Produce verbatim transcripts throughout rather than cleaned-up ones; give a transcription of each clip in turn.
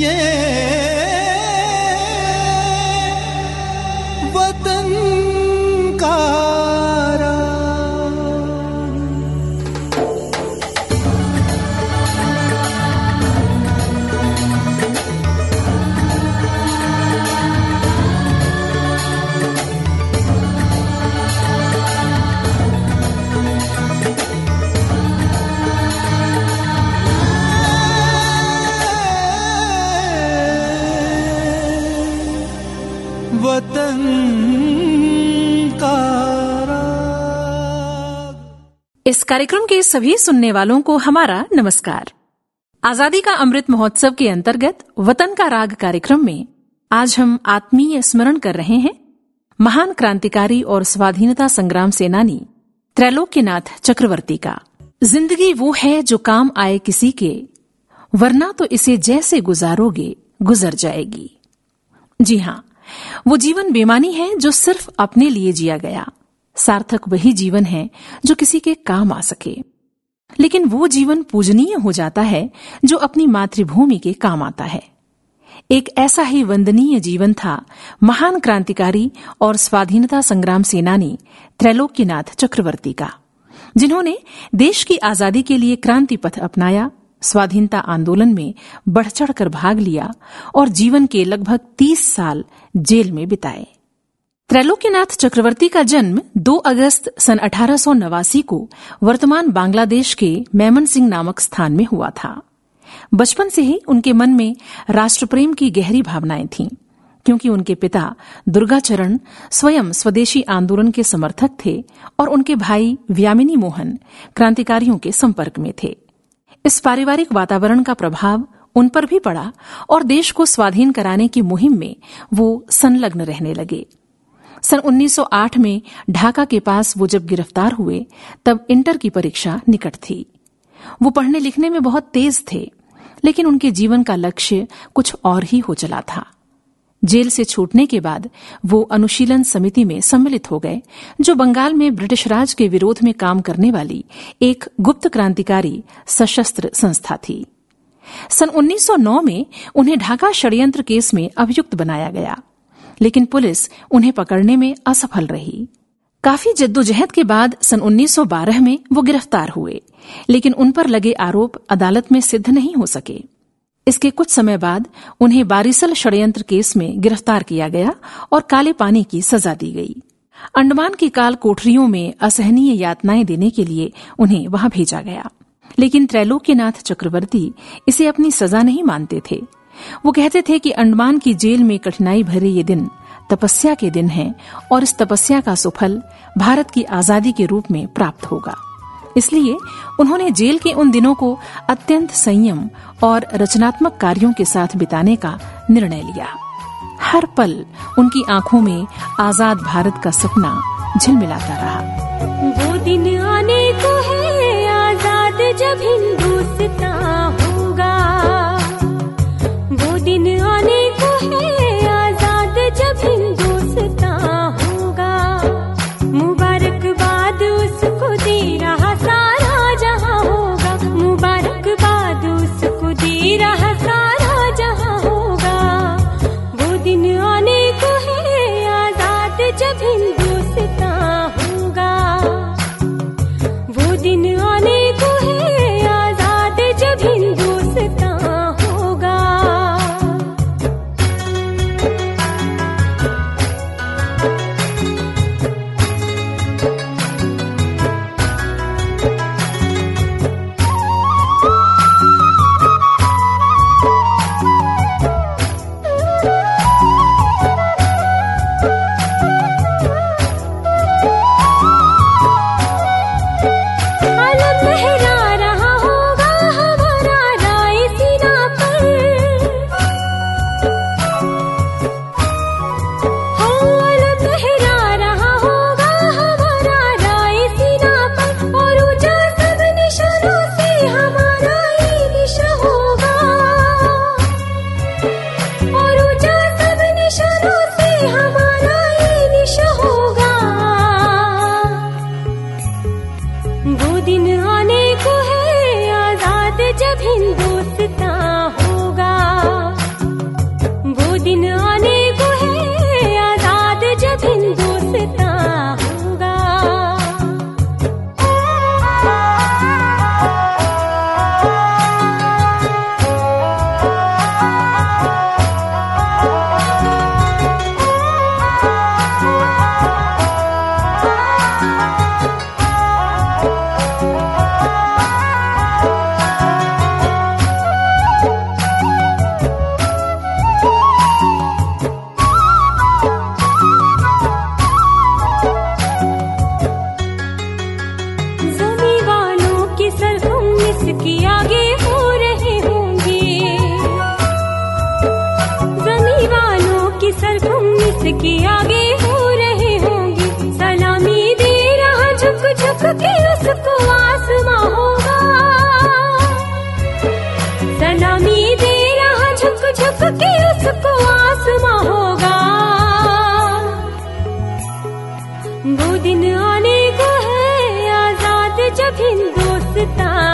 ये वतन का इस कार्यक्रम के सभी सुनने वालों को हमारा नमस्कार। आजादी का अमृत महोत्सव के अंतर्गत वतन का राग कार्यक्रम में आज हम आत्मीय स्मरण कर रहे हैं महान क्रांतिकारी और स्वाधीनता संग्राम सेनानी त्रैलोक्यनाथ चक्रवर्ती का। जिंदगी वो है जो काम आए किसी के, वरना तो इसे जैसे गुजारोगे गुजर जाएगी। जी हाँ, वो जीवन बेमानी है जो सिर्फ अपने लिए जिया गया। सार्थक वही जीवन है जो किसी के काम आ सके, लेकिन वो जीवन पूजनीय हो जाता है जो अपनी मातृभूमि के काम आता है। एक ऐसा ही वंदनीय जीवन था महान क्रांतिकारी और स्वाधीनता संग्राम सेनानी त्रैलोक्यनाथ चक्रवर्ती का, जिन्होंने देश की आजादी के लिए क्रांति पथ अपनाया, स्वाधीनता आंदोलन में बढ़ चढ़ कर भाग लिया और जीवन के लगभग तीस साल जेल में बिताए। त्रैलोक्यनाथ चक्रवर्ती का जन्म दो अगस्त सन अठारह सौ नवासी को वर्तमान बांग्लादेश के मेमन सिंह नामक स्थान में हुआ था। बचपन से ही उनके मन में राष्ट्रप्रेम की गहरी भावनाएं थीं, क्योंकि उनके पिता दुर्गाचरण स्वयं स्वदेशी आंदोलन के समर्थक थे और उनके भाई व्यामिनी मोहन क्रांतिकारियों के संपर्क में थे। इस पारिवारिक वातावरण का प्रभाव उन पर भी पड़ा और देश को स्वाधीन कराने की मुहिम में वो संलग्न रहने लगे। सन उन्नीस सौ आठ में ढाका के पास वो जब गिरफ्तार हुए, तब इंटर की परीक्षा निकट थी। वो पढ़ने लिखने में बहुत तेज थे, लेकिन उनके जीवन का लक्ष्य कुछ और ही हो चला था। जेल से छूटने के बाद वो अनुशीलन समिति में सम्मिलित हो गए, जो बंगाल में ब्रिटिश राज के विरोध में काम करने वाली एक गुप्त क्रांतिकारी सशस्त्र संस्था थी। सन उन्नीस सौ नौ में उन्हें ढाका षड्यंत्र केस में अभियुक्त बनाया गया, लेकिन पुलिस उन्हें पकड़ने में असफल रही। काफी जद्दोजहद के बाद सन उन्नीस सौ बारह में वो गिरफ्तार हुए, लेकिन उन पर लगे आरोप अदालत में सिद्ध नहीं हो सके। इसके कुछ समय बाद उन्हें बारिसल षड्यंत्र केस में गिरफ्तार किया गया और काले पानी की सजा दी गई। अंडमान की काल कोठरियों में असहनीय यातनाएं देने के लिए उन्हें वहां भेजा गया, लेकिन त्रैलोक्यनाथ चक्रवर्ती इसे अपनी सजा नहीं मानते थे। वो कहते थे कि अंडमान की जेल में कठिनाई भरे ये दिन तपस्या के दिन हैं और इस तपस्या का सुफल भारत की आजादी के रूप में प्राप्त होगा। इसलिए उन्होंने जेल के उन दिनों को अत्यंत संयम और रचनात्मक कार्यों के साथ बिताने का निर्णय लिया। हर पल उनकी आंखों में आजाद भारत का सपना झिलमिलाता रहा। वो दिन आने को है आजाद जब हिंदुस्तान होगा, वो दिन आने को है आजाद जब हिंदुस्तान होगा। मुबारकबाद उसको दे रहा सारा जहां होगा, मुबारकबाद उसको दे रहा सारा जहां होगा। वो दिन आने को है आजाद जब हिंदुस्तान होगा, वो दिन आने को है आजाद जब उसकी आगे हो रही होंगी सलामी दे रहा झुक झुक के उसको आसमां होगा, सलामी दे रहा झुक झुक के उसको आसमां होगा। वो दिन आने को है आजाद जब हिंदुस्तान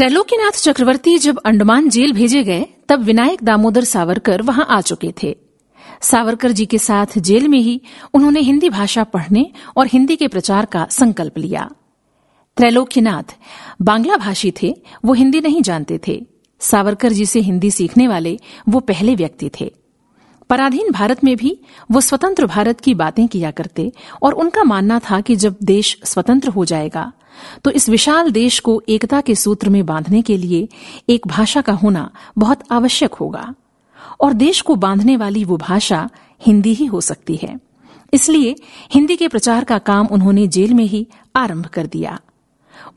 त्रैलोक्यनाथ चक्रवर्ती जब अंडमान जेल भेजे गए तब विनायक दामोदर सावरकर वहां आ चुके थे। सावरकर जी के साथ जेल में ही उन्होंने हिंदी भाषा पढ़ने और हिंदी के प्रचार का संकल्प लिया। त्रैलोक्यनाथ बांग्ला भाषी थे, वो हिंदी नहीं जानते थे। सावरकर जी से हिंदी सीखने वाले वो पहले व्यक्ति थे। पराधीन भारत में भी वो स्वतंत्र भारत की बातें किया करते और उनका मानना था कि जब देश स्वतंत्र हो जाएगा तो इस विशाल देश को एकता के सूत्र में बांधने के लिए एक भाषा का होना बहुत आवश्यक होगा और देश को बांधने वाली वो भाषा हिंदी ही हो सकती है। इसलिए हिंदी के प्रचार का काम उन्होंने जेल में ही आरंभ कर दिया।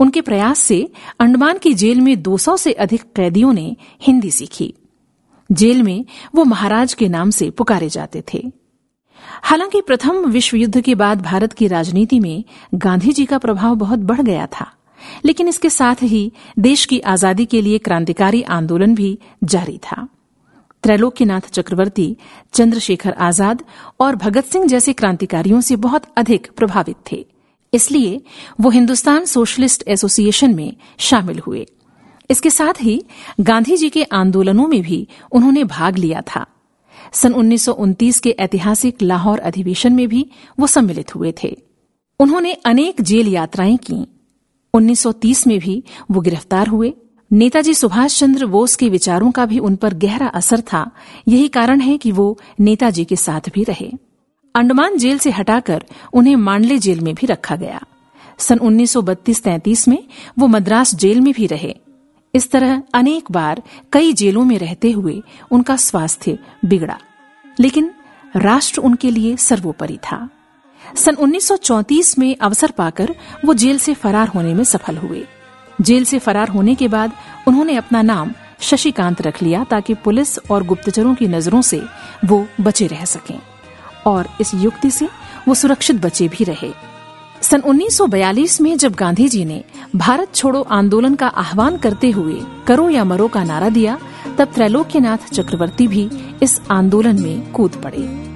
उनके प्रयास से अंडमान की जेल में दो सौ से अधिक कैदियों ने हिंदी सीखी। जेल में वो महाराज के नाम से पुकारे जाते थे। हालांकि प्रथम विश्व युद्ध के बाद भारत की राजनीति में गांधी जी का प्रभाव बहुत बढ़ गया था, लेकिन इसके साथ ही देश की आजादी के लिए क्रांतिकारी आंदोलन भी जारी था। त्रैलोक्यनाथ चक्रवर्ती चंद्रशेखर आजाद और भगत सिंह जैसे क्रांतिकारियों से बहुत अधिक प्रभावित थे, इसलिए वो हिंदुस्तान सोशलिस्ट एसोसिएशन में शामिल हुए। इसके साथ ही गांधी जी के आंदोलनों में भी उन्होंने भाग लिया था। सन उन्नीस सौ उनतीस के ऐतिहासिक लाहौर अधिवेशन में भी वो सम्मिलित हुए थे। उन्होंने अनेक जेल यात्राएं की। उन्नीस सौ तीस में भी वो गिरफ्तार हुए। नेताजी सुभाष चंद्र बोस के विचारों का भी उन पर गहरा असर था, यही कारण है कि वो नेताजी के साथ भी रहे। अंडमान जेल से हटाकर उन्हें मांडले जेल में भी रखा गया। सन उन्नीस सौ बत्तीस तैंतीस में वो मद्रास जेल में भी रहे। इस तरह अनेक बार कई जेलों में रहते हुए उनका स्वास्थ्य बिगड़ा, लेकिन राष्ट्र उनके लिए सर्वोपरि था। सन उन्नीस सौ चौंतीस में अवसर पाकर वो जेल से फरार होने में सफल हुए। जेल से फरार होने के बाद उन्होंने अपना नाम शशिकांत रख लिया ताकि पुलिस और गुप्तचरों की नजरों से वो बचे रह सकें और इस युक्ति से वो सुरक्षित बचे भी रहे। सन उन्नीस सौ बयालीस में जब गांधी जी ने भारत छोड़ो आंदोलन का आह्वान करते हुए करो या मरो का नारा दिया, तब त्रैलोक्यनाथ चक्रवर्ती भी इस आंदोलन में कूद पड़े।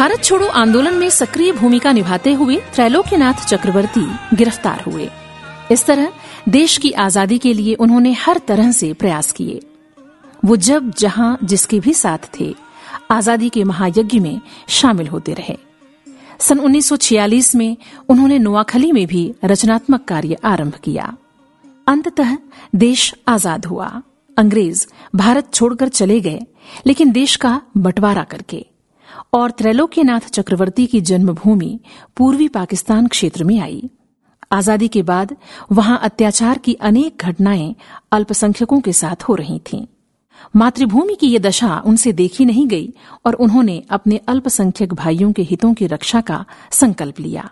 भारत छोड़ो आंदोलन में सक्रिय भूमिका निभाते हुए त्रैलोक्यनाथ चक्रवर्ती गिरफ्तार हुए। इस तरह देश की आजादी के लिए उन्होंने हर तरह से प्रयास किए। वो जब जहां जिसके भी साथ थे, आजादी के महायज्ञ में शामिल होते रहे। सन उन्नीस सौ छियालीस में उन्होंने नोआखली में भी रचनात्मक कार्य आरंभ किया। अंततः देश आजाद हुआ। अंग्रेज भारत छोड़कर चले गए, लेकिन देश का बंटवारा करके, और त्रैलोक्यनाथ चक्रवर्ती की जन्मभूमि पूर्वी पाकिस्तान क्षेत्र में आई। आजादी के बाद वहां अत्याचार की अनेक घटनाएं अल्पसंख्यकों के साथ हो रही थीं। मातृभूमि की यह दशा उनसे देखी नहीं गई और उन्होंने अपने अल्पसंख्यक भाइयों के हितों की रक्षा का संकल्प लिया।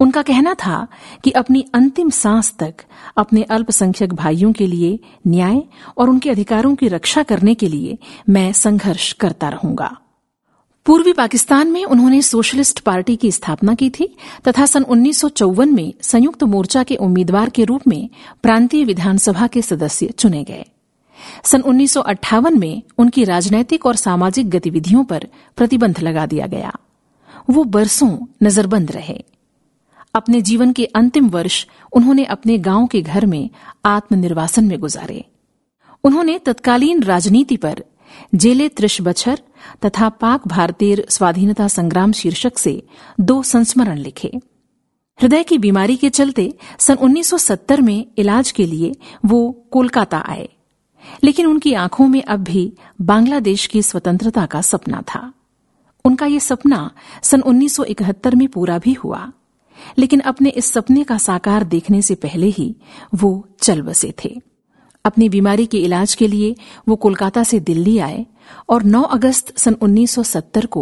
उनका कहना था कि अपनी अंतिम सांस तक अपने अल्पसंख्यक भाइयों के लिए न्याय और उनके अधिकारों की रक्षा करने के लिए मैं संघर्ष करता रहूंगा। पूर्वी पाकिस्तान में उन्होंने सोशलिस्ट पार्टी की स्थापना की थी तथा सन उन्नीस सौ चौवन में संयुक्त मोर्चा के उम्मीदवार के रूप में प्रांतीय विधानसभा के सदस्य चुने गए। सन उन्नीस सौ अट्ठावन में उनकी राजनैतिक और सामाजिक गतिविधियों पर प्रतिबंध लगा दिया गया। वो बरसों नजरबंद रहे। अपने जीवन के अंतिम वर्ष उन्होंने अपने गांव के घर में आत्मनिर्वासन में गुजारे। उन्होंने तत्कालीन राजनीति पर जेले त्रिश बछर तथा पाक भारतीय स्वाधीनता संग्राम शीर्षक से दो संस्मरण लिखे। हृदय की बीमारी के चलते सन उन्नीस सौ सत्तर में इलाज के लिए वो कोलकाता आए, लेकिन उनकी आंखों में अब भी बांग्लादेश की स्वतंत्रता का सपना था। उनका ये सपना सन उन्नीस सौ इकहत्तर में पूरा भी हुआ, लेकिन अपने इस सपने का साकार देखने से पहले ही वो चल बसे थे। अपनी बीमारी के इलाज के लिए वो कोलकाता से दिल्ली आए और नौ अगस्त सन उन्नीस सौ सत्तर को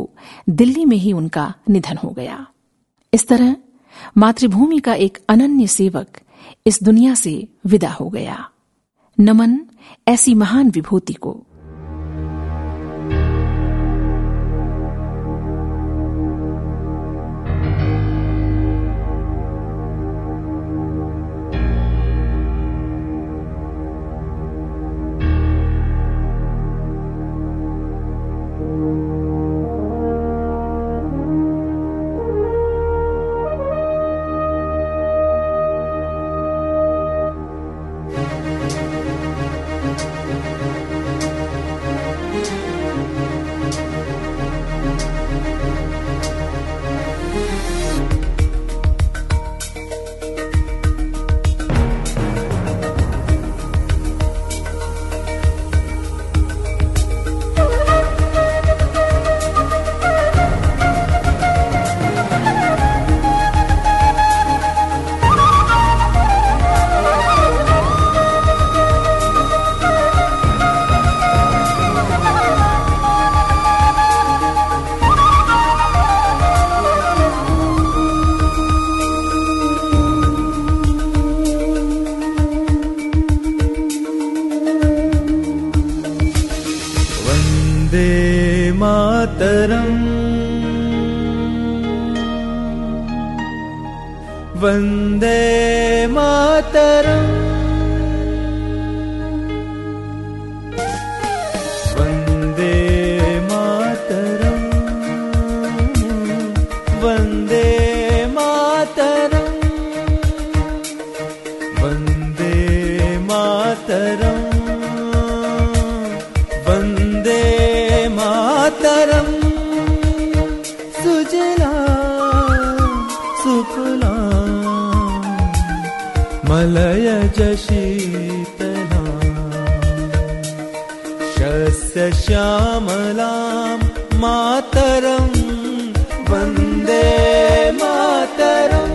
दिल्ली में ही उनका निधन हो गया। इस तरह मातृभूमि का एक अनन्य सेवक इस दुनिया से विदा हो गया। नमन ऐसी महान विभूति को। वंदे मातरम, वंदे मातरम, वंदे मातरम, वंदे मातरम, वंदे मातरम। सुजला सुफला मलय शस्य श्यामलां मातरं वंदे मातरं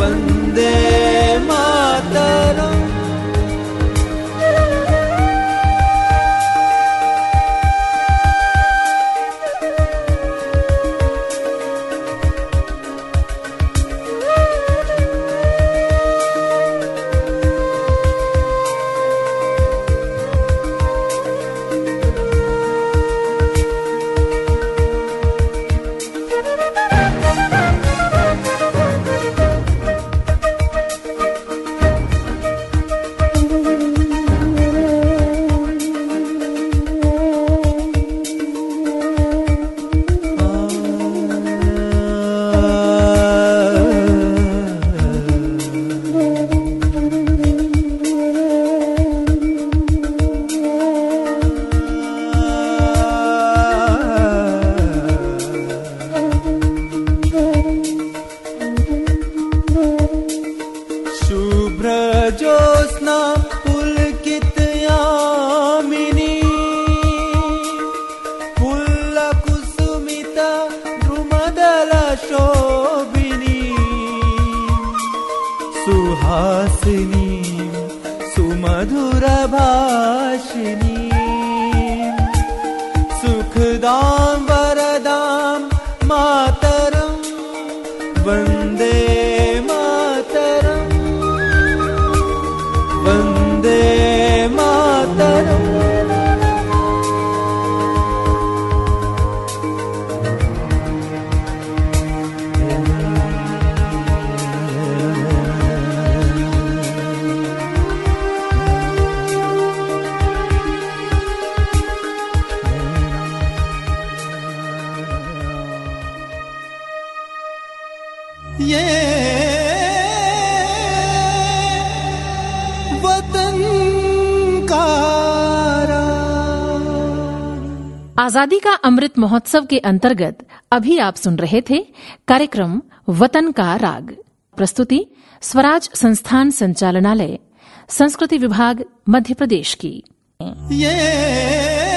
वंदे मातरम्। आजादी का अमृत महोत्सव के अंतर्गत अभी आप सुन रहे थे कार्यक्रम वतन का राग। प्रस्तुति स्वराज संस्थान संचालनालय संस्कृति विभाग मध्य प्रदेश की। ये